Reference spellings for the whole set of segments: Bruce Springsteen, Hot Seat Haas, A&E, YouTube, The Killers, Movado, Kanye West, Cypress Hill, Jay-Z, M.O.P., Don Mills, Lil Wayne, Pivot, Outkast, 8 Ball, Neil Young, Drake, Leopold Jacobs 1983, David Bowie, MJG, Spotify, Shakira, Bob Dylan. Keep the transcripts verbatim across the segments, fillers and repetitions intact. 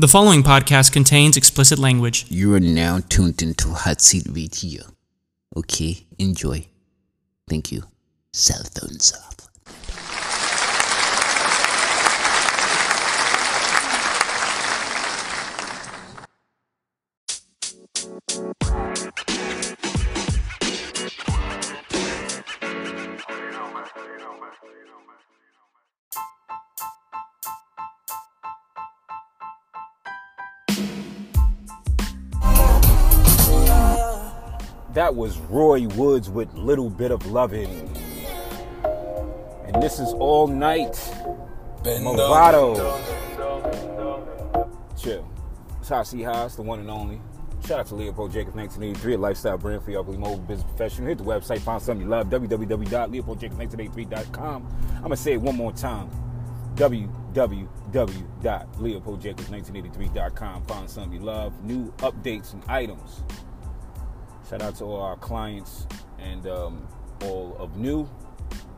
The following podcast contains explicit language. You are now tuned into Hot Seat Radio. Okay, enjoy. Thank you. Cell phones off. That was Roy Woods with Little Bit of Lovin'. And this is All Night Movado. Chill. It's Hot Seat Haas, the one and only. Shout out to Leopold Jacobs nineteen eighty-three, a lifestyle brand for your ugly mobile business professional. Hit the website, find something you love, w w w dot leopold jacobs nineteen eighty-three dot com. I'm going to say it one more time. w w w dot leopold jacobs nineteen eighty-three dot com. Find something you love, new updates and items. Shout out to all our clients and um, all of new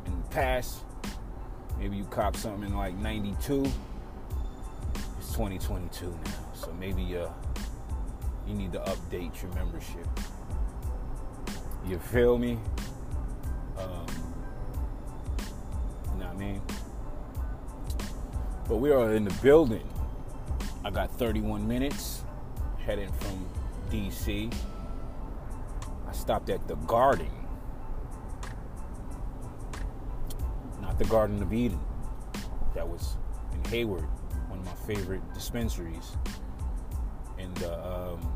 and past. Maybe you copped something in like ninety-two. It's twenty twenty-two now, so maybe uh, you need to update your membership. You feel me? Um, you know what I mean? But we are in the building. I got thirty-one minutes heading from D C. I stopped at the Garden, not the Garden of Eden, that was in Hayward, one of my favorite dispensaries in the, um,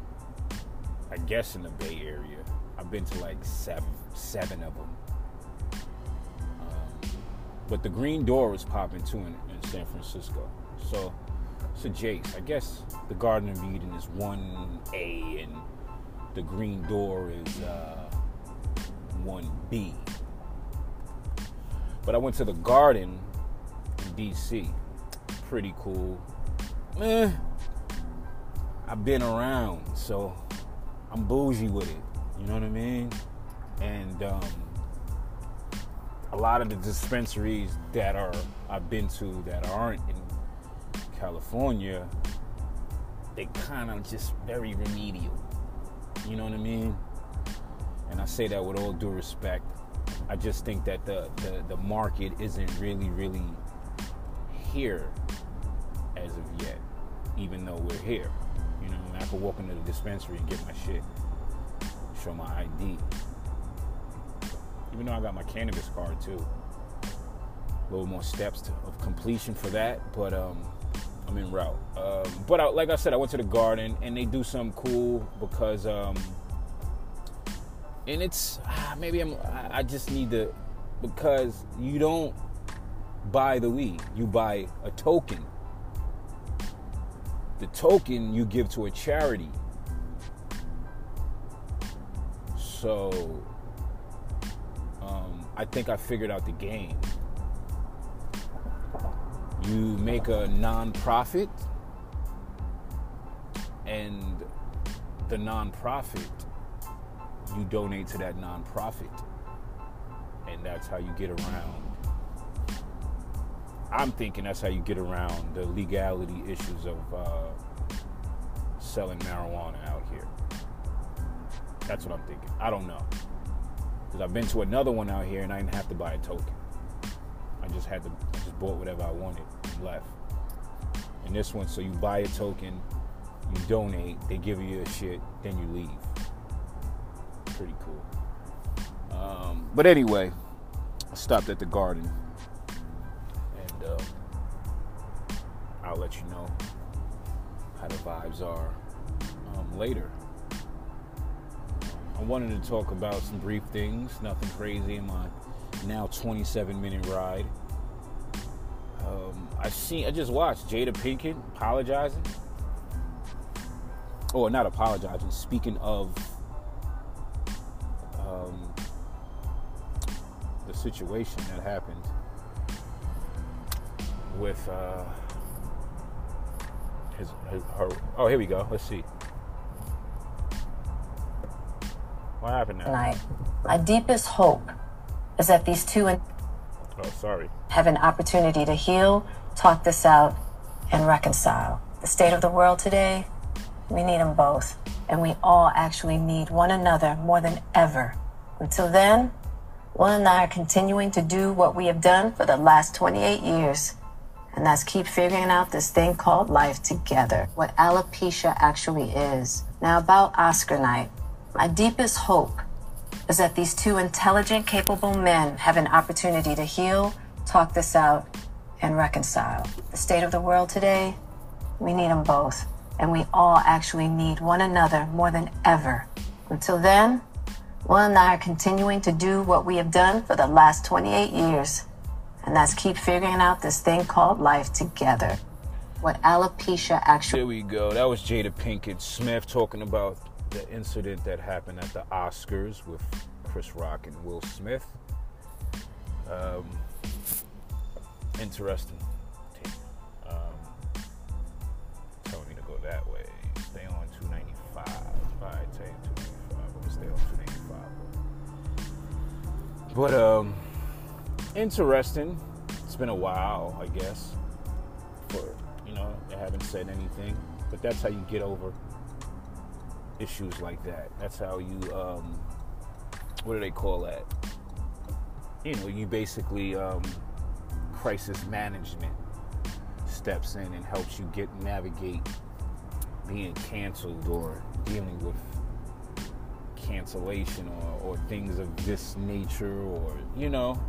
I guess in the Bay Area. I've been to like seven, seven of them, um, but the Green Door was popping too in, in San Francisco, so it's a Jake's. I guess the Garden of Eden is one A and the Green Door is uh, one B. But I went to the Garden in D C. Pretty cool. Eh, I've been around, so I'm bougie with it. You know what I mean? And um, a lot of the dispensaries that are I've been to that aren't in California, they kind of just very remedial. You know what I mean? And I say that with all due respect. I just think that the, the, the market isn't really, really here as of yet, even though we're here. You know, I could walk into the dispensary and get my shit, show my I D. Even though I got my cannabis card, too. A little more steps to, of completion for that, but um, I'm en route. Um, but I, like I said, I went to the Garden, and they do something cool because, um, and it's, maybe I'm, I just need to, because you don't buy the weed, you buy a token. The token you give to a charity. So, um, I think I figured out the game. You make a non-profit, and the non-profit, you donate to that non-profit, and that's how you get around. I'm thinking that's how you get around the legality issues of uh, selling marijuana out here. That's what I'm thinking. I don't know, because I've been to another one out here, and I didn't have to buy a token. I just had to, I just bought whatever I wanted and left. And this one, so you buy a token, you donate, they give you a shit, then you leave. Pretty cool. Um, but anyway, I stopped at the Garden. And uh, I'll let you know how the vibes are um, later. I wanted to talk about some brief things, nothing crazy in my now twenty-seven minute ride. Um, I see. I just watched Jada Pinkett apologizing, or oh, not apologizing. Speaking of um, the situation that happened with uh, his, his her. Oh, here we go. Let's see. What happened now? Tonight, my deepest hope is that these two in- oh, sorry. have an opportunity to heal, talk this out, and reconcile. the state of the world today, we need them both. And we all actually need one another more than ever. Until then, Will and I are continuing to do what we have done for the last twenty-eight years. And that's keep figuring out this thing called life together. What alopecia actually is. Now about Oscar night, my deepest hope is that these two intelligent, capable men have an opportunity to heal, talk this out, and reconcile. The state of the world today, we need them both. And we all actually need one another more than ever. Until then, Will and I are continuing to do what we have done for the last twenty-eight years, and that's keep figuring out this thing called life together. What alopecia actually... There we go. That was Jada Pinkett Smith talking about the incident that happened at the Oscars with Chris Rock and Will Smith. Um, interesting. Um, Tony to go that way. Stay on two ninety-five. Bye, take two ninety-five. I'm gonna stay on two ninety-five. But, um, interesting. It's been a while, I guess. For, you know, they haven't said anything. But that's how you get over issues like that. That's how you, um, what do they call that? You know, you basically, um, crisis management steps in and helps you get, navigate being canceled or dealing with cancellation or, or things of this nature, or, you know,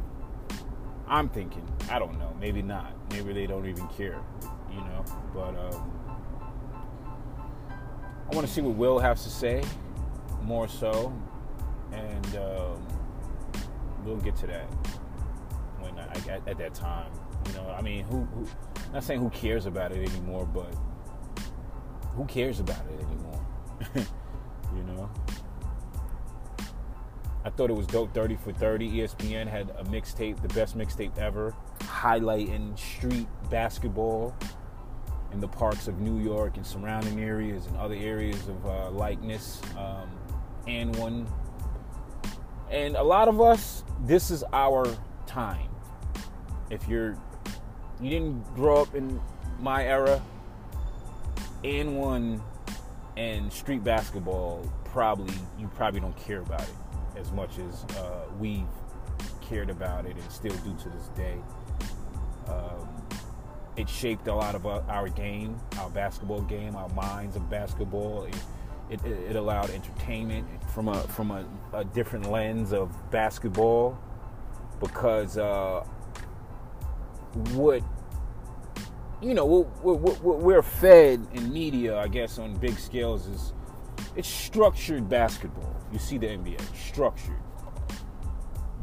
I'm thinking, I don't know, maybe not, maybe they don't even care, you know, but um, I want to see what Will has to say, more so, and um, we'll get to that when I, at, at that time, you know, I mean, who, who, I'm not saying who cares about it anymore, but who cares about it anymore, you know? I thought it was dope. thirty for thirty. E S P N had a mixtape, the best mixtape ever, highlighting street basketball in the parks of New York and surrounding areas and other areas of uh, likeness. Um, and one, and a lot of us, this is our time. If you're, you didn't grow up in my era, and one and street basketball, probably you probably don't care about it as much as uh, we've cared about it and still do to this day. Um, it shaped a lot of our game, our basketball game, our minds of basketball. It, it, it allowed entertainment from a from a, a different lens of basketball, because uh, what you know, what, what, what we're fed in media, I guess, on big scales is it's structured basketball. You see the N B A, structured.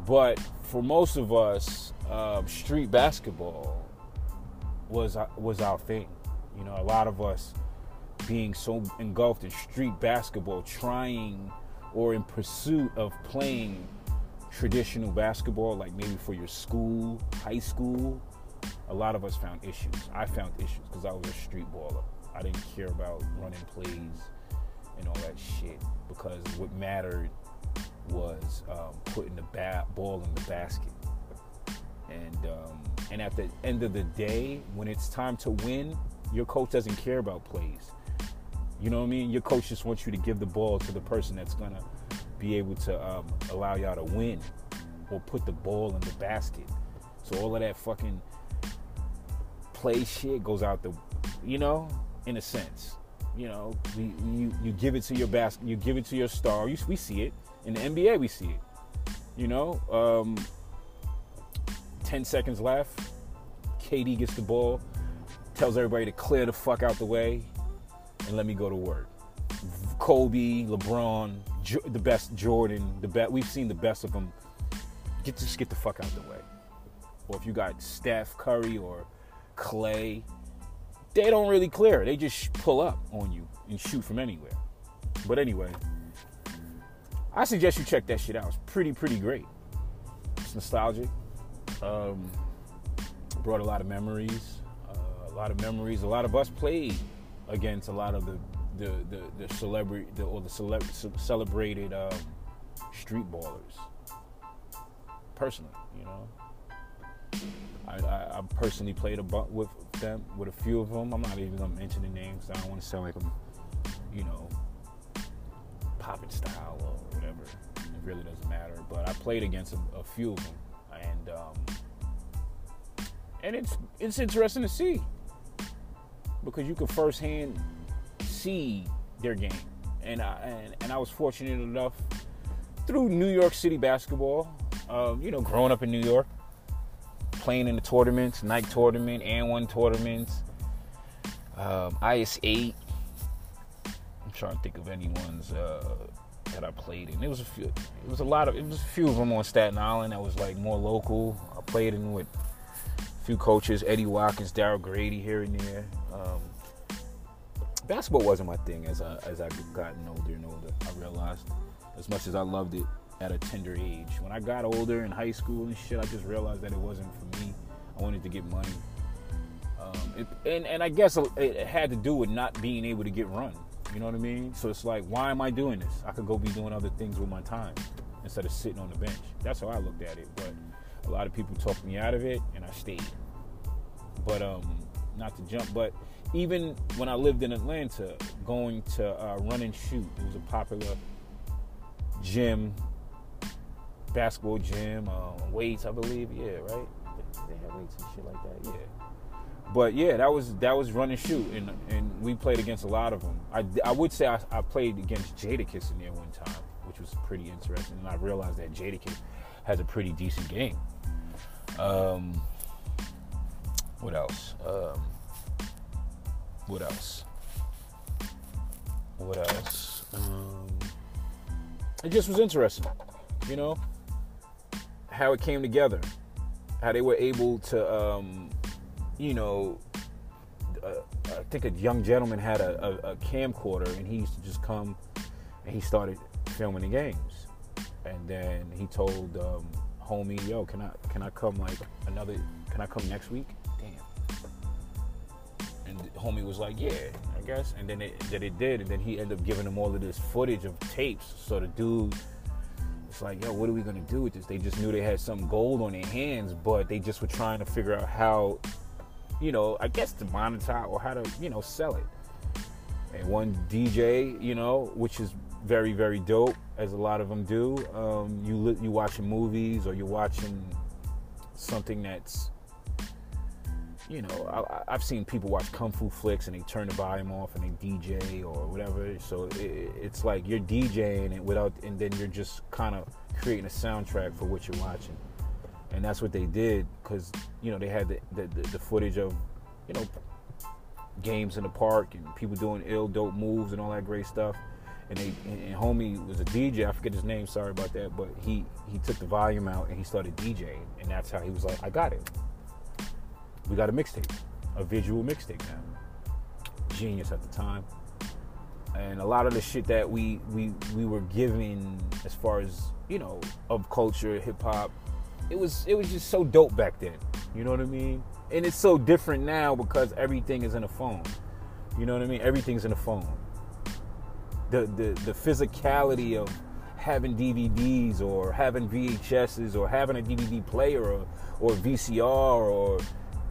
But for most of us, uh, street basketball was was our thing. You know, a lot of us being so engulfed in street basketball, trying or in pursuit of playing traditional basketball, like maybe for your school, high school, a lot of us found issues. I found issues because I was a street baller. I didn't care about running plays and all that shit, because what mattered was um, putting the ba- ball in the basket. And um, and at the end of the day, when it's time to win, your coach doesn't care about plays. You know what I mean? Your coach just wants you to give the ball to the person that's gonna be able to um, allow y'all to win, or put the ball in the basket. So all of that fucking play shit goes out the, you know, in a sense. You know, we, you, you give it to your basket, you give it to your star. You, we see it. In the N B A, we see it. You know, um, ten seconds left. K D gets the ball, tells everybody to clear the fuck out the way, and let me go to work. Kobe, LeBron, jo- the best Jordan, the best. We've seen the best of them. Get, just get the fuck out the way. Or if you got Steph Curry or Clay, they don't really clear. They just pull up on you and shoot from anywhere. But anyway, I suggest you check that shit out. It's pretty, pretty great. It's nostalgic. Um, brought a lot of memories. Uh, a lot of memories. A lot of us played against a lot of the the the, the celebrity the, or the cele- celebrated um, street ballers. Personally, you know, I, I, I personally played a bu- with locked up with a few of them. I'm not even gonna mention the names. I don't want to sound like I'm, you know, popping style or whatever. It really doesn't matter. But I played against a, a few of them, and um, and it's it's interesting to see because you can firsthand see their game. And I and, and I was fortunate enough through New York City basketball, um, you know, growing up in New York, playing in the tournaments, night tournament, and one tournaments, um, I S eight. I'm trying to think of any ones uh, that I played in. It was a few. It was a lot of. It was a few of them on Staten Island that was like more local. I played in with a few coaches: Eddie Watkins, Darryl Grady, here and there. Um, Basketball wasn't my thing as I, as I gotten older and older. I realized, as much as I loved it at a tender age, when I got older in high school and shit, I just realized that it wasn't for me. I wanted to get money. Um, it, and, and I guess it had to do with not being able to get run. You know what I mean? So it's like, why am I doing this? I could go be doing other things with my time instead of sitting on the bench. That's how I looked at it. But a lot of people talked me out of it, and I stayed. But um, not to jump, but... even when I lived in Atlanta, going to uh, Run and Shoot, it was a popular gym, basketball gym, um, weights, I believe. Yeah, right. They had weights and shit like that. Yeah. But yeah, that was that was Run and Shoot, and and we played against a lot of them. I, I would say I, I played against Jadakiss in there one time, which was pretty interesting, and I realized that Jadakiss has a pretty decent game. Um, what else? Um. What else? What else? Um, it just was interesting, you know, how it came together, how they were able to, um, you know, uh, I think a young gentleman had a, a, a camcorder, and he used to just come, and he started filming the games, and then he told um, homie, yo, can I can I come like another? Can I come next week? Homie was like, yeah, I guess. And then it, that it did. And then he ended up giving them all of this footage of tapes. So the dude, it's like, yo, what are we going to do with this? They just knew they had some gold on their hands, but they just were trying to figure out how, you know, I guess to monetize or how to, you know, sell it. And one D J, you know, which is very, very dope, as a lot of them do. Um, you you watching movies or you're watching something that's, you know, I, I've seen people watch kung fu flicks and they turn the volume off and they D J or whatever. So it, it's like you're DJing it without, and then you're just kind of creating a soundtrack for what you're watching. And that's what they did because, you know, they had the, the, the footage of, you know, games in the park and people doing ill, dope moves and all that great stuff. And they and homie was a D J. I forget his name. Sorry about that. But he, he took the volume out and he started DJing. And that's how he was like, I got it. We got a mixtape, a visual mixtape now. Genius at the time. And a lot of the shit that we, we, we were given as far as, you know, of culture, hip hop, it was it was just so dope back then. You know what I mean? And it's so different now because everything is in a phone. You know what I mean? Everything's in a phone. The the the physicality of having D V Ds or having V H Ses or having a D V D player or, or V C R or,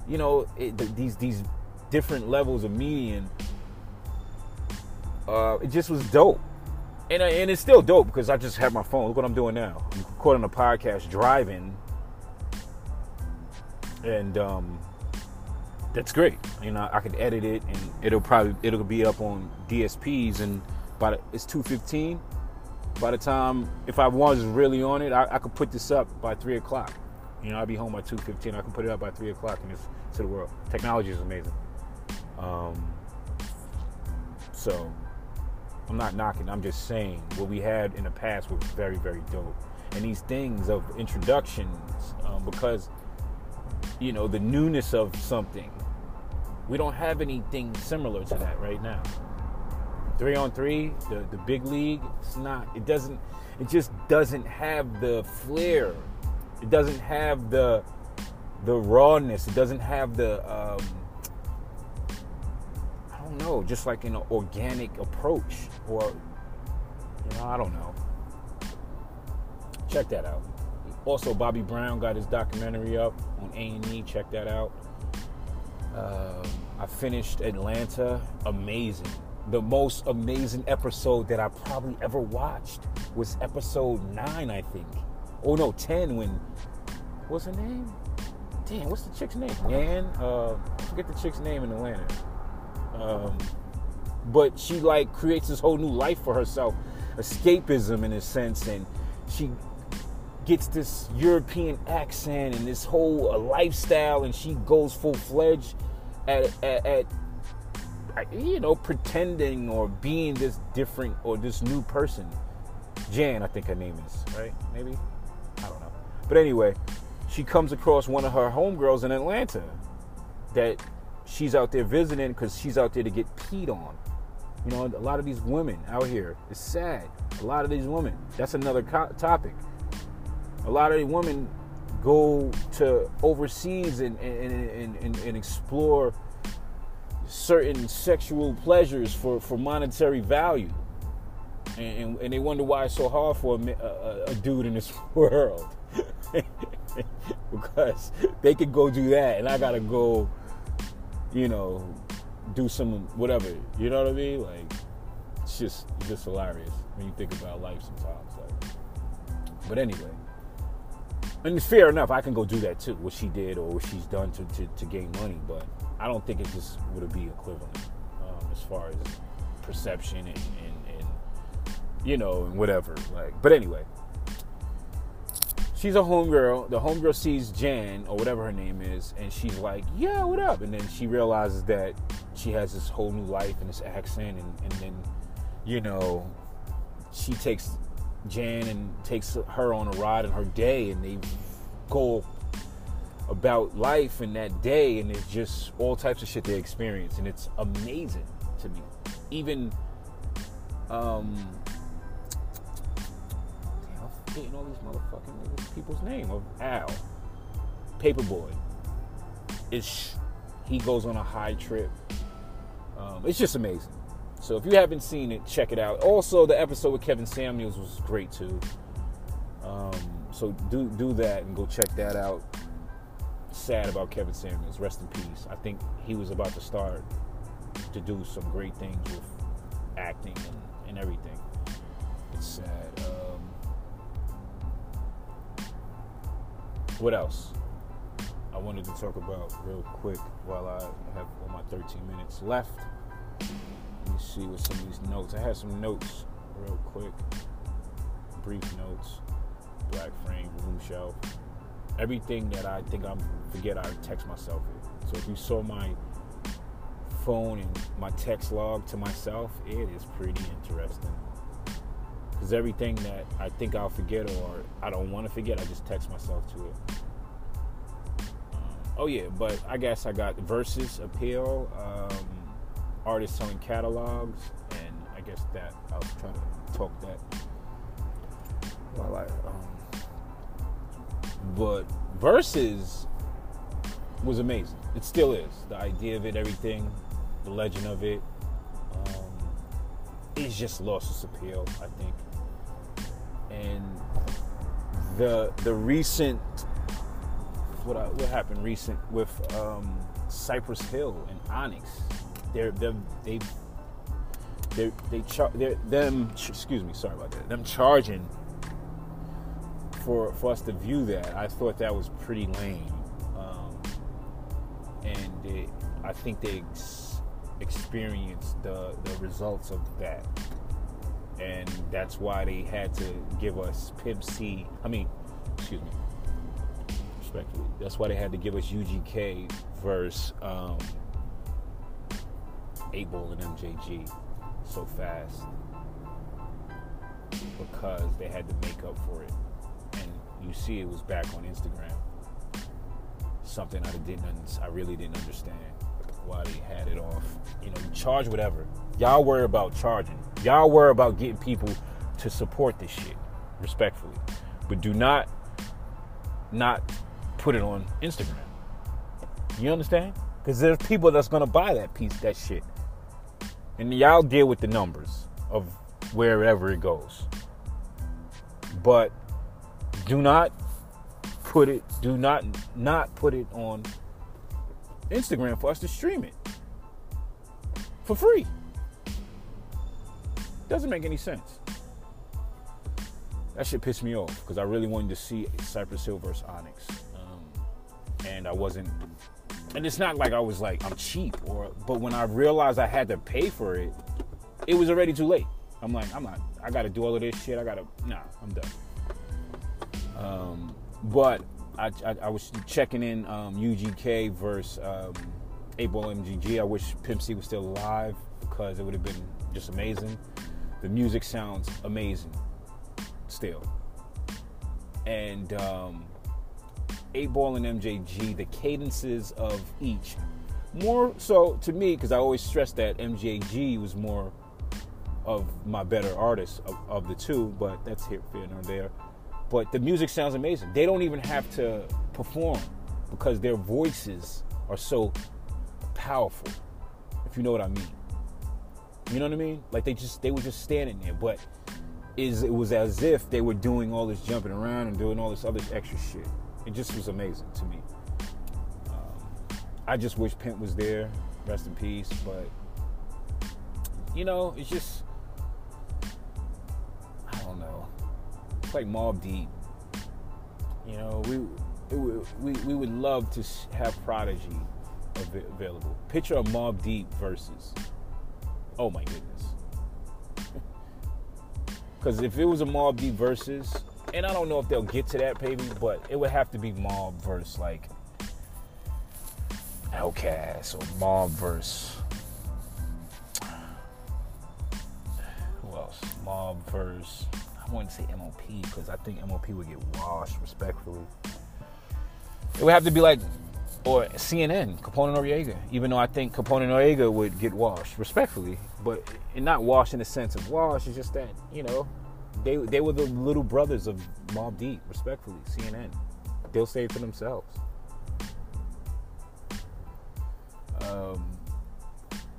you know, it, these these different levels of media, uh, it just was dope, and I, and it's still dope because I just have my phone. Look what I'm doing now. I'm recording a podcast driving, and um, that's great. You know, I can edit it, and it'll probably it'll be up on D S Ps, and by the, it's two fifteen. By the time, if I was really on it, I, I could put this up by three o'clock. You know, I'll be home by two fifteen. I can put it up by three o'clock and it's to the world. Technology is amazing. Um, so, I'm not knocking. I'm just saying what we had in the past was very, very dope. And these things of introductions, um, because, you know, the newness of something, we don't have anything similar to that right now. Three on three, the, the big league, it's not, it doesn't, it just doesn't have the flair. It doesn't have the the rawness. It doesn't have the, um, I don't know, just like an organic approach or, you know, I don't know. Check that out. Also, Bobby Brown got his documentary up on A and E. Check that out. Um, I finished Atlanta. Amazing. The most amazing episode that I probably ever watched was episode nine, I think. Oh, no, ten, when... What's her name? Damn, what's the chick's name? Nan? Uh, I forget the chick's name in Atlanta. Um, but she, like, creates this whole new life for herself. Escapism, in a sense. And she gets this European accent and this whole uh, lifestyle, and she goes full-fledged at, at, at, at, you know, pretending or being this different or this new person. Jan, I think her name is, right? Maybe? I don't know. But anyway, she comes across one of her homegirls in Atlanta that she's out there visiting because she's out there to get peed on. You know, a lot of these women out here, it's sad. A lot of these women, that's another co- topic. A lot of the women go to overseas and, and, and, and, and explore certain sexual pleasures for, for monetary value. And, and they wonder why it's so hard for a, a, a dude in this world. Because they could go do that and I gotta go, you know, do some whatever. You know what I mean? Like, it's just, it's just hilarious when you think about life sometimes. Like, but anyway. And fair enough, I can go do that too, what she did or what she's done to, to, to gain money, but I don't think it just would be equivalent um, as far as perception and, and, and, you know, and whatever. Like, but anyway, she's a homegirl. The homegirl sees Jan, or whatever her name is, and she's like, yeah, what up? And then she realizes that she has this whole new life and this accent, and, and then, you know, she takes... Jan and takes her on a ride in her day, and they go about life in that day, and it's just all types of shit they experience, and it's amazing to me. Even um damn, I'm forgetting all these motherfucking people's name of Al Paperboy. It's he goes on a high trip. Um, it's just amazing. So if you haven't seen it, check it out. Also, the episode with Kevin Samuels was great too. Um, so do do that and go check that out. Sad about Kevin Samuels. Rest in peace. I think he was about to start to do some great things with acting and, and everything. It's sad. Um, what else? I wanted to talk about real quick while I have all my thirteen minutes left. Let me see what some of these notes. I had some notes real quick. Brief notes. Black frame, room shelf. Everything that I think I forget, I text myself with. So if you saw my phone and my text log to myself, it is pretty interesting. Because everything that I think I'll forget or I don't want to forget, I just text myself to it. Um, oh yeah, but I guess I got Versus Appeal. Um... Artists selling catalogs, and I guess that I was trying to talk that while I, um, but Versus was amazing. It still is. The idea of it, everything, the legend of it, um, it's just lost its appeal, I think. And the the recent what I, what happened recent with um, Cypress Hill and Onyx. They're them they they they char- they're, them excuse me sorry about that them charging for for us to view that. I thought that was pretty lame, um, and they, I think they ex- experienced the the results of that, and that's why they had to give us Pimp C. I mean, excuse me, respectfully. That's why they had to give us U G K versus. Um, eight Ball and M J G so fast because they had to make up for it. And you see it was back on Instagram. Something I didn't I really didn't understand why they had it off. You know, you charge whatever. Y'all worry about charging. Y'all worry about getting people to support this shit, respectfully. But do not not put it on Instagram. You understand? Because there's people that's going to buy that piece, that shit. And y'all deal with the numbers of wherever it goes. But do not put it, do not not put it on Instagram for us to stream it for free. Doesn't make any sense. That shit pissed me off because I really wanted to see Cypress Hill versus Onyx. Um, and I wasn't... And it's not like I was like, I'm cheap, or but when I realized I had to pay for it, it was already too late. I'm like, I'm not... I gotta do all of this shit. I gotta... Nah, I'm done. Um, but I, I, I was checking in um, U G K versus um, eight Ball M J G. I wish Pimp C was still alive because it would have been just amazing. The music sounds amazing still. And um, eight Ball and M J G, the cadences of each. More so to me, because I always stress that M J G was more of my better artist of, of the two, but that's here, here and there. But the music sounds amazing. They don't even have to perform because their voices are so powerful, if you know what I mean. You know what I mean? Like they just they were just standing there, but is it was as if they were doing all this jumping around and doing all this other extra shit. It just was amazing to me. Um, I just wish Pimp was there, rest in peace. But you know, it's just I don't know. It's like Mobb Deep. You know, we it, we we would love to have Prodigy available. Picture a Mobb Deep versus. Oh my goodness. Because if it was a Mobb Deep versus, and I don't know if they'll get to that, baby, but it would have to be Mobb versus, like, Outkast, or Mobb versus, who else? Mobb versus, I wouldn't say M O P, because I think M O P would get washed, respectfully. It would have to be, like, or C N N, Capone and Noriega, even though I think Capone and Noriega would get washed, respectfully. But and not washed in the sense of wash, it's just that, you know, they they were the little brothers of Mobb Deep, respectfully, C N N. They'll say it for themselves. Um,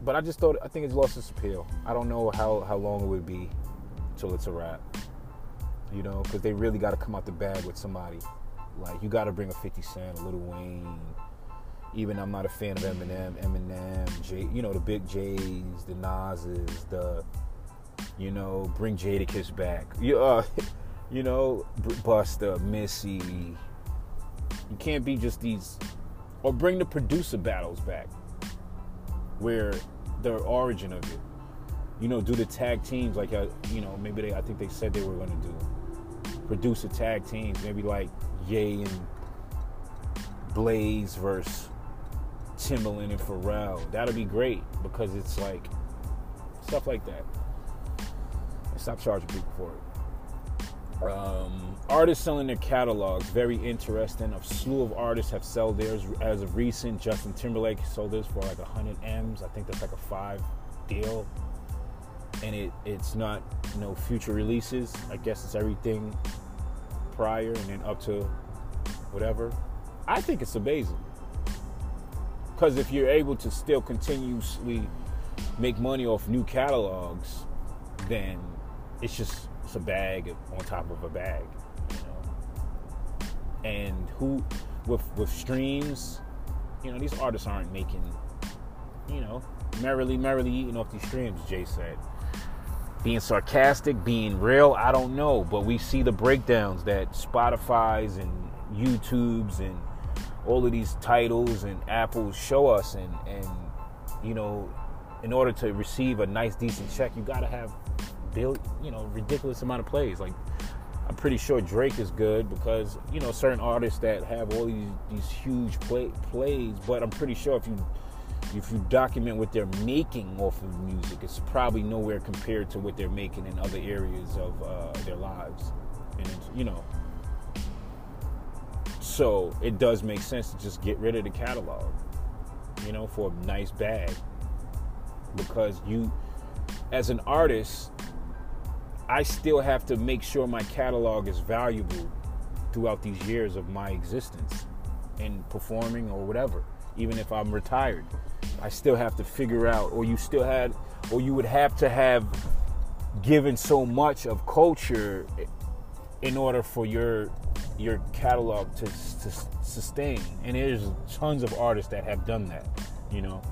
but I just thought, I think it's lost its appeal. I don't know how, how long it would be till it's a wrap, you know, because they really got to come out the bag with somebody. Like, you got to bring a fifty Cent, a Lil Wayne. Even I'm not a fan of Eminem, Eminem, Jay, you know, the big J's, the Nas's, the, you know, bring Jadakiss back. You, uh, you know, Busta, Missy. You can't be just these, or bring the producer battles back, where the origin of it. You know, do the tag teams like, you know, maybe they, I think they said they were going to do producer tag teams, maybe like Ye and Blaze versus Timbaland and Pharrell. That'll be great because it's like stuff like that. And stop charging people for it. Um, artists selling their catalogs, very interesting. A slew of artists have sold theirs as of recent. Justin Timberlake sold this for like one hundred M's. I think that's like a five deal. And it it's not you know, future releases. I guess it's everything prior and then up to whatever. I think it's amazing. Because if you're able to still continuously make money off new catalogs, then it's just it's a bag on top of a bag, you know. And who with with streams, you know, these artists aren't making, you know, merrily, merrily eating off these streams, Jay said. Being sarcastic, being real, I don't know. But we see the breakdowns that Spotify's and YouTube's and all of these titles and Apples show us, and, and you know, in order to receive a nice decent check, you gotta have bill, you know, ridiculous amount of plays. Like I'm pretty sure Drake is good because you know certain artists that have all these, these huge play, plays, but I'm pretty sure if you if you document what they're making off of music, it's probably nowhere compared to what they're making in other areas of uh, their lives, and it's, you know. So it does make sense to just get rid of the catalog, you know, for a nice bag. Because you, as an artist, I still have to make sure my catalog is valuable throughout these years of my existence in performing or whatever. Even if I'm retired, I still have to figure out, or you still had, or you would have to have given so much of culture in order for your your catalog to, to sustain. And there's tons of artists that have done that, you know.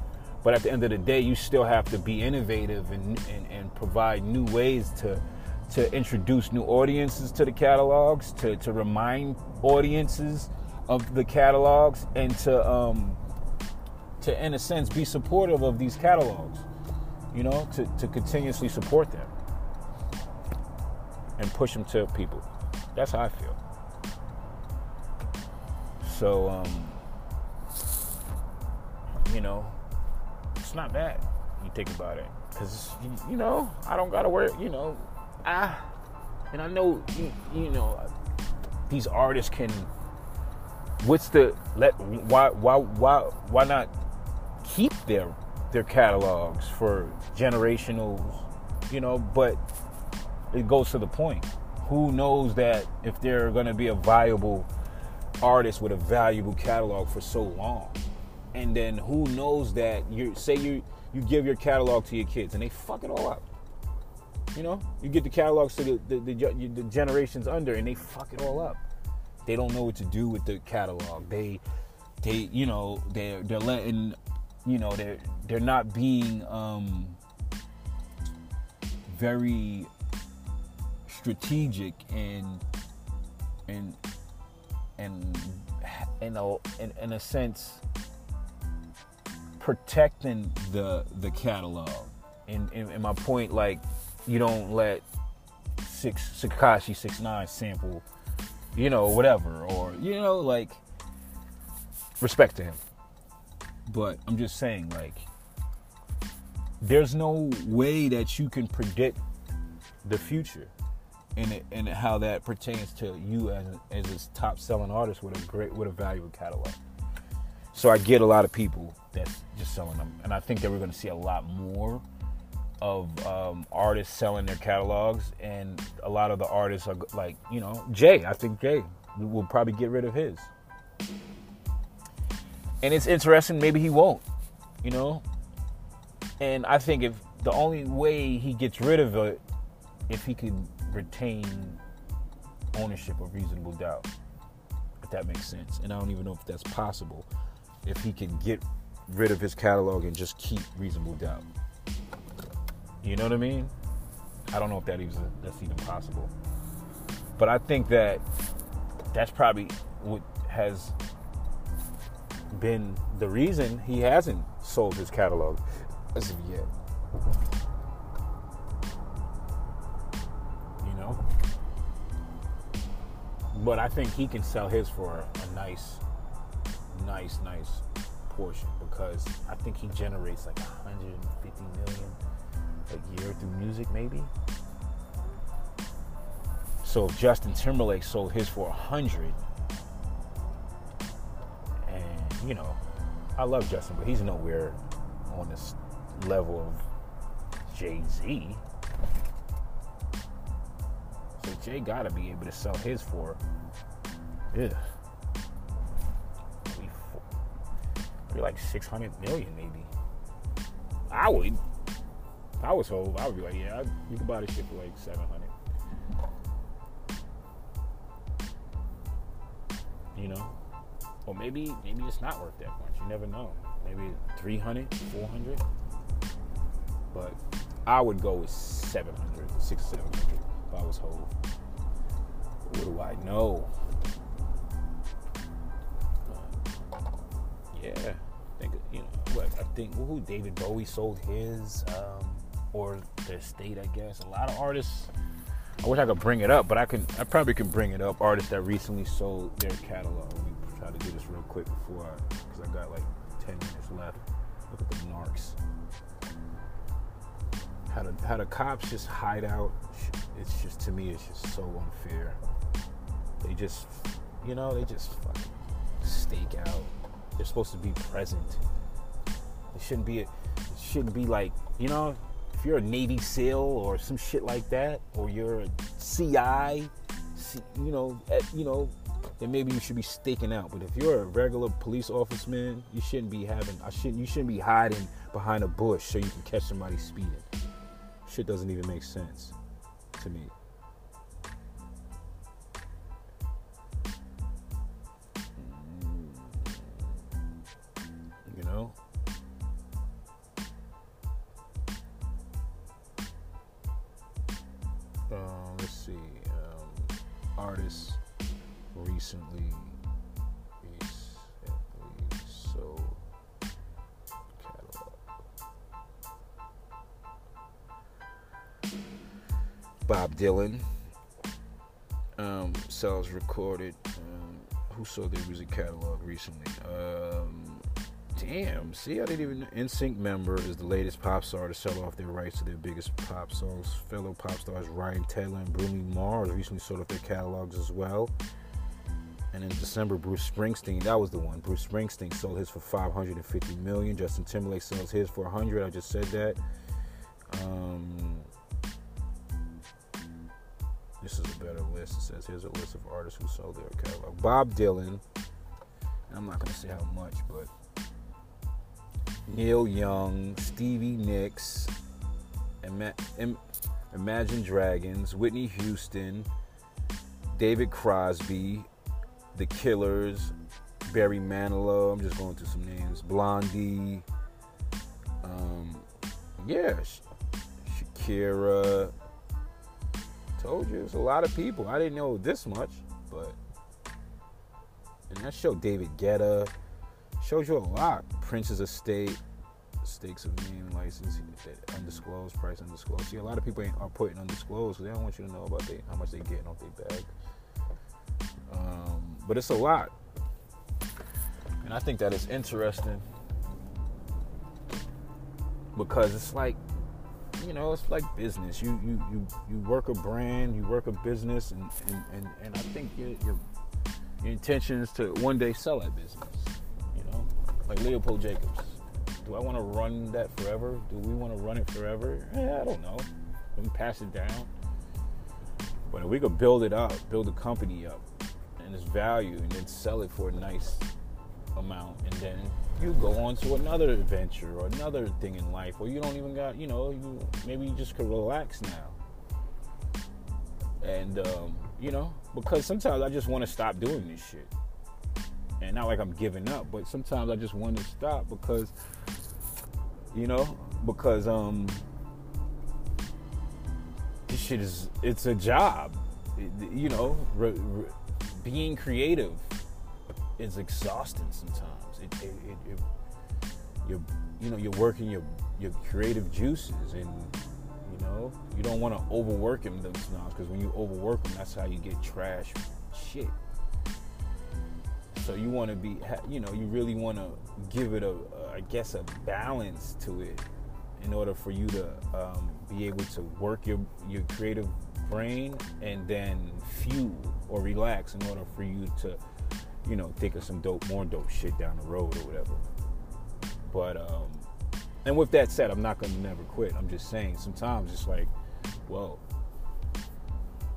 But at the end of the day, you still have to be innovative and, and, and provide new ways to to introduce new audiences to the catalogs, to, to remind audiences of the catalogs, and to, um, to, in a sense, be supportive of these catalogs, you know, to, to continuously support them and push them to people. That's how I feel. So, um, you know, it's not bad when you think about it. Because, you know, I don't got to worry, you know, I, and I know, you, you know, these artists can, what's the, let, why, why, why, why not keep their, their catalogs for generational, you know, but it goes to the point. Who knows that if they're going to be a viable artist with a valuable catalog for so long? And then who knows that you say you you give your catalog to your kids and they fuck it all up. You know, you get the catalogs to the the, the, the the generations under and they fuck it all up. They don't know what to do with the catalog. They they you know they're they're letting you know they're they're not being um, very strategic and and and in a in, in a sense protecting the the catalog. And, and, and my point, like, you don't let six Sakashi six nine sample, you know, whatever, or you know, like, respect to him. But I'm just saying, like, there's no way that you can predict the future and and how that pertains to you as a, as a top selling artist with a great with a valuable catalog. So I get a lot of people that's just selling them, and I think that we're going to see a lot more of um, artists selling their catalogs, and a lot of the artists are like, you know, Jay. I think Jay will probably get rid of his, and it's interesting. Maybe he won't, you know. And I think if the only way he gets rid of it, if he could retain ownership of Reasonable Doubt, if that makes sense. And I don't even know if that's possible. If he can get rid of his catalog and just keep Reasonable Doubt, you know what I mean? I don't know if that even that's even possible. But I think that that's probably what has been the reason he hasn't sold his catalog as of yet. You know? But I think he can sell his for a nice, nice, nice portion, because I think he generates like one hundred fifty million a year through music, maybe. So if Justin Timberlake sold his for a hundred, and you know, I love Justin, but he's nowhere on this level of Jay-Z. So Jay gotta be able to sell his for, yeah, maybe like six hundred million, maybe. I would. If I was sold, I would be like, yeah, you can buy this shit for like seven hundred. You know? Or maybe maybe it's not worth that much. You never know. Maybe three hundred, four hundred. But I would go with seven hundred, six hundred, seven hundred if I was sold. What do I know? Yeah. I think, you know, what, I think, who David Bowie sold his, um, or their estate, I guess. A lot of artists, I wish I could bring it up, but I can. I probably can bring it up. Artists that recently sold their catalog. We try to do this real quick before, I, because I got like ten minutes left. Look at the narcs. How the, how the cops just hide out, it's just, to me, it's just so unfair. They just, you know, they just fucking stake out. They're supposed to be present. It shouldn't be, a, it shouldn't be like, you know, if you're a Navy SEAL or some shit like that, or you're a C I, you know, at, you know, then maybe you should be staking out. But if you're a regular police officer, man, you shouldn't be having, I shouldn't, you shouldn't be hiding behind a bush so you can catch somebody speeding. Shit doesn't even make sense to me. Um, let's see. Um, artists recently. So catalog. Bob Dylan. Um, sells recorded. Um, who saw their music catalog recently? Um, damn. See, I didn't even. N Sync member is the latest pop star to sell off their rights to their biggest pop songs. Fellow pop stars Ryan Tedder and Bruno Mars recently sold off their catalogs as well. And in December, Bruce Springsteen, that was the one. Bruce Springsteen sold his for five hundred fifty million dollars. Justin Timberlake sells his for one hundred dollars. I just said that. Um, this is a better list. It says, here's a list of artists who sold their catalog. Bob Dylan. I'm not going to say how much, but... Neil Young, Stevie Nicks, Ima- Im- Imagine Dragons, Whitney Houston, David Crosby... The Killers, Barry Manilow, I'm just going through some names, Blondie, um, yeah, Shakira, told you, it's a lot of people, I didn't know this much, but, and that showed David Guetta, shows you a lot, Prince's Estate, Stakes of Name License, Undisclosed, Price Undisclosed, see, a lot of people are putting Undisclosed, because they don't want you to know about they, how much they getting off their bag. Um, but it's a lot, and I think that is interesting because it's like, you know, it's like business. You you you, you work a brand, you work a business, and and, and, and I think your, your your intention is to one day sell that business. You know, like Leopold Jacobs. Do I want to run that forever? Do we want to run it forever? Eh, I don't know. Let me pass it down. But if we could build it up, build the company up, and its value, and then sell it for a nice amount, and then you go on to another adventure or another thing in life, or you don't even got, you know, you maybe you just could relax now. And um, you know, because sometimes I just want to stop doing this shit, and not like I'm giving up, but sometimes I just want to stop because, you know, because um. This shit is, it's a job, you know, re, re, being creative is exhausting sometimes, it, it, it, it, you're, you know, you're working your, your creative juices, and, you know, you don't want to overwork them sometimes, because when you overwork them, that's how you get trash shit, so you want to be, you know, you really want to give it a, a, I guess, a balance to it, in order for you to um, be able to work your, your creative brain and then fuel or relax in order for you to, you know, think of some dope, more dope shit down the road or whatever. But, um, and with that said, I'm not going to never quit. I'm just saying sometimes it's like, whoa.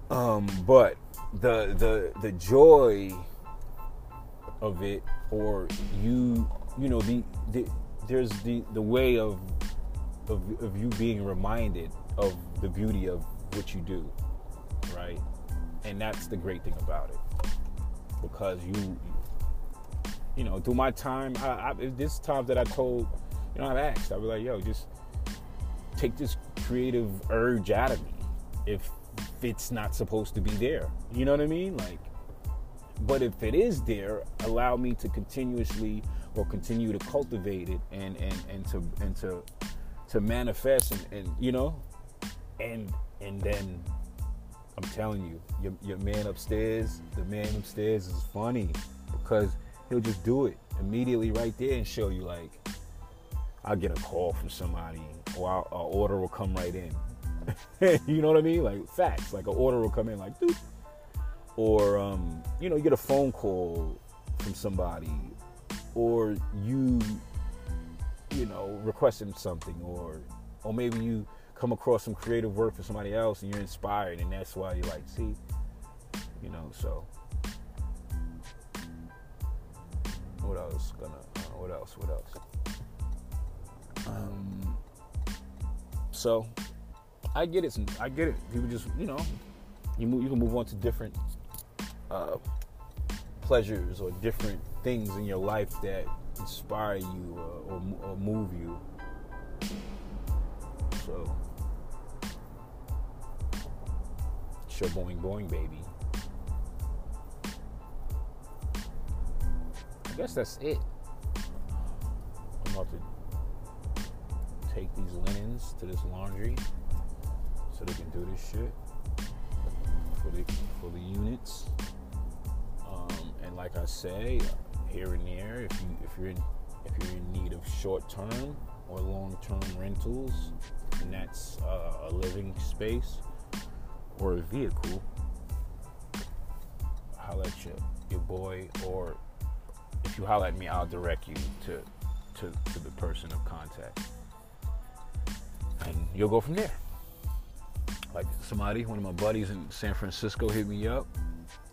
Um, but the, the, the joy of it, or you, you know, the, the there's the, the way of, Of, of you being reminded of the beauty of what you do, right? And that's the great thing about it, because you, you know, through my time, I, I, this time that I told, you know, I've asked, I was like, yo, just take this creative urge out of me if it's not supposed to be there. You know what I mean? Like, but if it is there, allow me to continuously or continue to cultivate it and and and to and to. to manifest and, and you know and and then I'm telling you, your, your man upstairs the man upstairs is funny because he'll just do it immediately right there and show you, like, I'll get a call from somebody or I'll, an order will come right in. You know what I mean? Like, facts, like an order will come in like doop, or um you know, you get a phone call from somebody, or you you know, requesting something, or or maybe you come across some creative work for somebody else and you're inspired, and that's why you're like, see, you know, so what else gonna, uh, what else, what else? Um, so I get it, I get it. People just, you know, you move, you can move on to different uh, pleasures or different things in your life that inspire you uh, or, or move you. So It's your boing boing baby. I guess that's it. I'm about to take these linens to this laundry so they can do this shit for the for the units. Um, and like I say, here and there, if you if you're in, if you're in need of short term or long term rentals, and that's uh, a living space or a vehicle, holla at your, your boy, or if you holla at me, I'll direct you to, to, to the person of contact. And you'll go from there. Like somebody, one of my buddies in San Francisco hit me up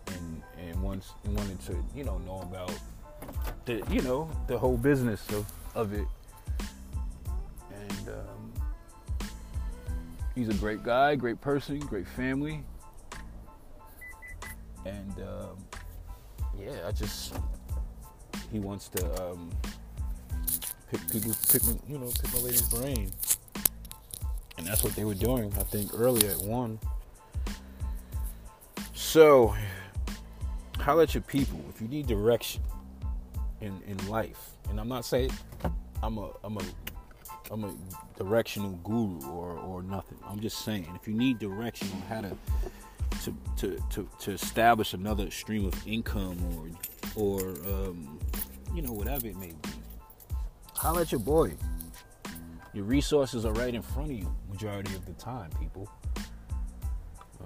and, and once wanted to, you know, know about the, you know, the whole business of, of it. And, um, he's a great guy, great person, great family. And, um, yeah, I just, he wants to, um, pick people, pick my, you know, pick my lady's brain. And that's what they were doing, I think, earlier at one. So, holler at your people if you need direction in, in life. And I'm not saying I'm a, I'm a, I'm a directional guru or, or nothing. I'm just saying, if you need direction on how to to to, to, to establish another stream of income or or um, you know, whatever it may be, holler at your boy. Your resources are right in front of you majority of the time, people.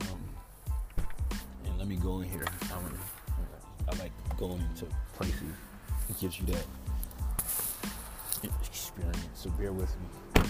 Um, and let me go in here. I'm gonna, I like going into places. It gives you that experience, so bear with me.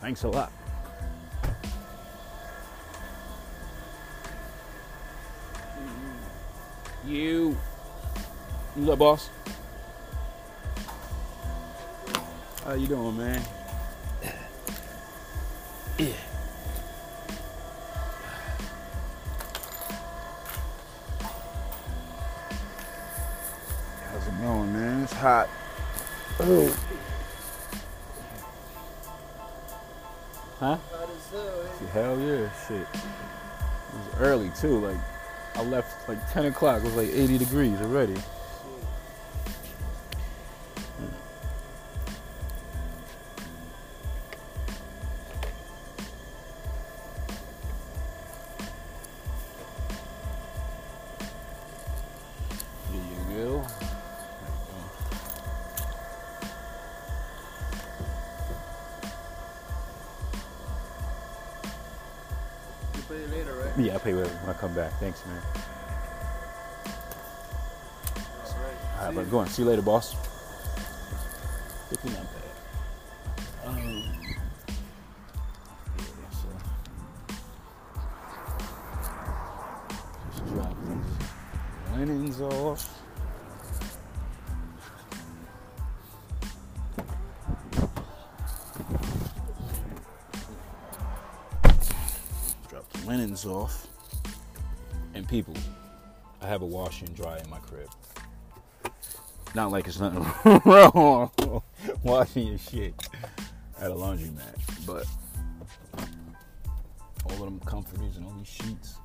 Thanks a lot. You, what's up, boss? How you doing, man? Yeah. How's it going, man? It's hot. Oh. Huh? Hell yeah, shit. It was early too, like I left like ten o'clock, it was like eighty degrees already. Back. Thanks, man. That's right. All right, but go on. See you later, boss. Looking not bad. Um, yeah, so. Just drop these linens off. Drop the linens off. And people, I have a wash and dry in my crib. Not like it's nothing wrong washing your shit at a laundromat, but all of them comforters and all these sheets,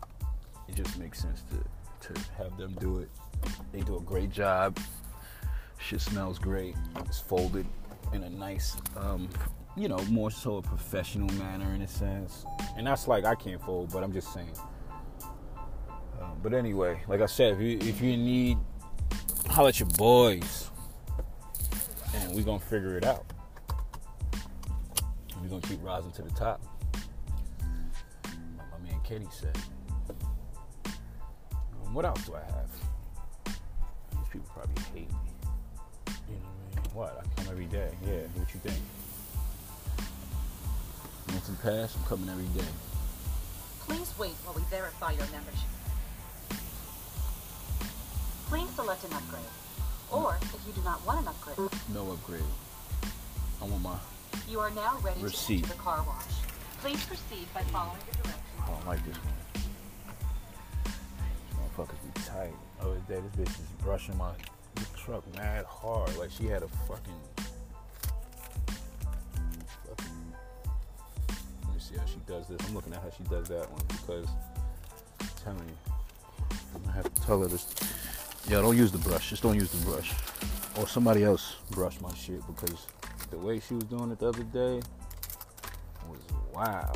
it just makes sense to, to have them do it. They do a great job. Shit smells great. It's folded in a nice, um, you know, more so a professional manner in a sense. And that's like, I can't fold, but I'm just saying. But anyway, like I said, if you if you need, holler at your boys, and we're going to figure it out. We're going to keep rising to the top, like my man Kenny said. Um, what else do I have? These people probably hate me. You know what I mean? What? I come every day. Yeah, what you think? pass, I'm coming every day. Please wait while we verify your membership. Please select an upgrade. Or, if you do not want an upgrade... No upgrade. I want my... You are now ready receipt. To enter the car wash. Please proceed by following the directions. I don't like this one. Motherfuckers be tight. Oh, this bitch is brushing my truck mad hard. Like, she had a fucking... See how she does this. I'm looking at how she does that one because I'm telling you, I'm gonna have to tell her this. Yo, don't use the brush. Just don't use the brush. Or somebody else brush my shit because the way she was doing it the other day was wow.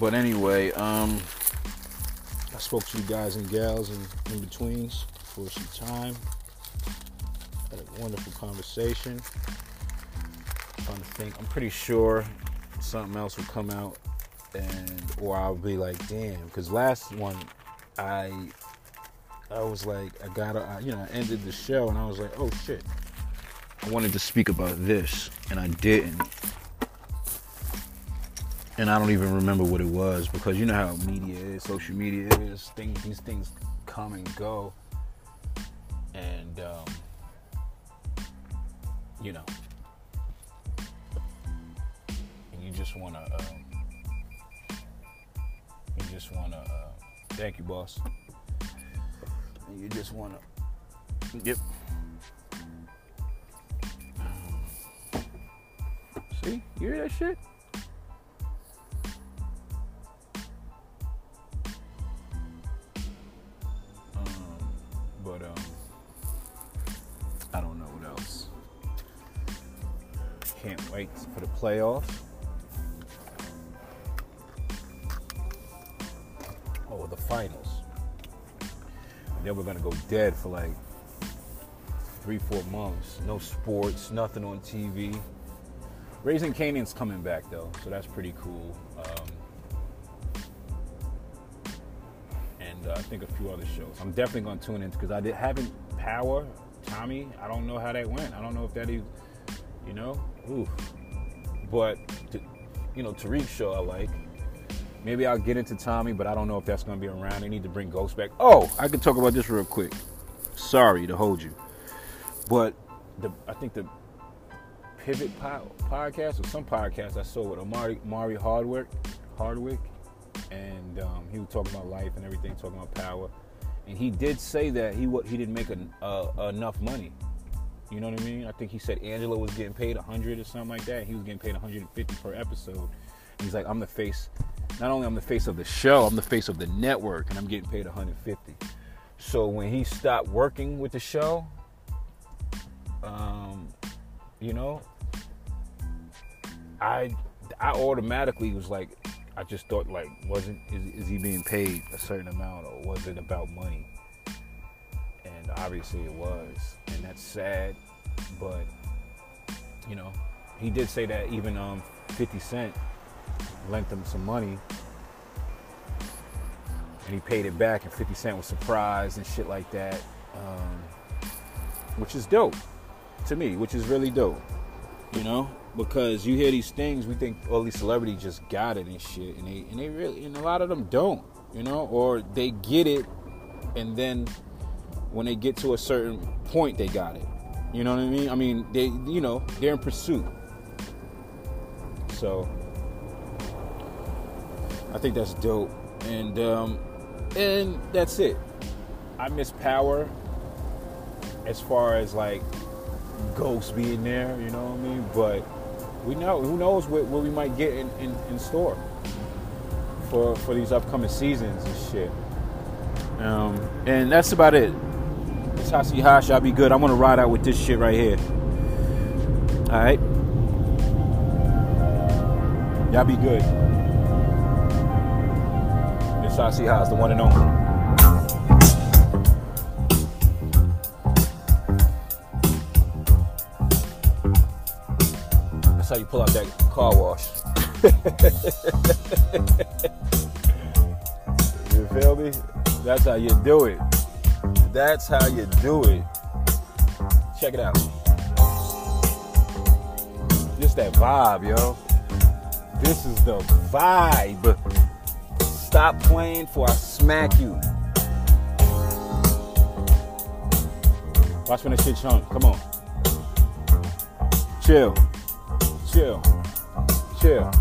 But anyway, um, I spoke to you guys and gals and in betweens for some time. Had a wonderful conversation. To think. I'm pretty sure something else will come out, and or I'll be like, damn, because last one, I, I was like, I gotta, I, you know, I ended the show, and I was like, oh shit, I wanted to speak about this, and I didn't, and I don't even remember what it was because you know how media is, social media is, things, these things come and go, and um, you know. You just want to, um, you just want to, uh, thank you, boss. And you just want to, yep. See, you hear that shit? Um, but, um, I don't know what else. Can't wait for the playoffs. The finals. And then we're gonna go dead for like three, four months. No sports, nothing on T V. Raising Canaan's coming back though, so that's pretty cool. Um, and uh, I think a few other shows. I'm definitely gonna tune in because I did haven't Power, Tommy. I don't know how that went. I don't know if that is, you know, ooh. But you know, Tariq's show I like. Maybe I'll get into Tommy, but I don't know if that's going to be around. They need to bring Ghost back. Oh, I can talk about this real quick. Sorry to hold you. But the, I think the Pivot po- podcast or some podcast I saw with Omari, Omari Hardwick, Hardwick, and um, he was talking about life and everything, talking about Power. And he did say that he he didn't make an, uh, enough money. You know what I mean? I think he said Angela was getting paid one hundred or something like that. He was getting paid one hundred fifty per episode. And he's like, I'm the face... Not only I'm the face of the show, I'm the face of the network, and I'm getting paid one hundred fifty. So when he stopped working with the show, um, you know, I I automatically was like, I just thought like, wasn't is, is he being paid a certain amount, or was it about money? And obviously it was, and that's sad. But you know, he did say that even um, fifty Cent. Lent him some money and he paid it back and fifty Cent was surprised and shit like that, um, which is dope to me, which is really dope, you know, because you hear these things, we think all these celebrities just got it and shit, and they and they really, and a lot of them don't, you know, or they get it and then when they get to a certain point they got it, you know what I mean I mean they, you know, they're in pursuit. So I think that's dope, and um, and that's it. I miss Power as far as like Ghosts being there, you know what I mean? But we know who knows what, what we might get in, in, in store for for these upcoming seasons and shit. Um, and that's about it. It's Hot Seat Haas. Y'all be good. I'm gonna ride out with this shit right here. All right, y'all be good. Hot Seat Haas, the one and only. That's how you pull out that car wash. You feel me? That's how you do it. That's how you do it. Check it out. Just that vibe, yo. This is the vibe. Stop playing before I smack you. Watch when that shit chunk. Come on. Chill. Chill. Chill.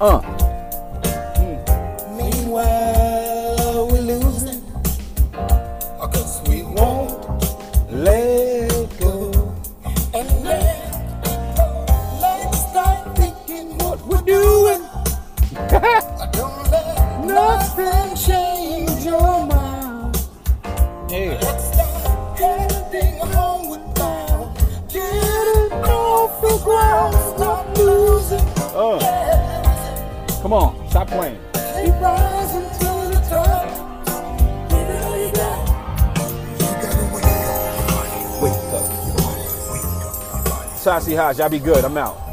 Uh. Mm. Meanwhile, we're losing. Because we won't let go. And let go. Let's start thinking what we're doing. I don't let nothing change your mind. Yeah. Let's start heading home with now. Get it off the ground. Stop losing. Uh. Yeah. Come on, stop playing. Keep rising to the top. Give it all you got. You gotta wake up. Wake up. Wake up. Hot Seat Haas, y'all be good. I'm out.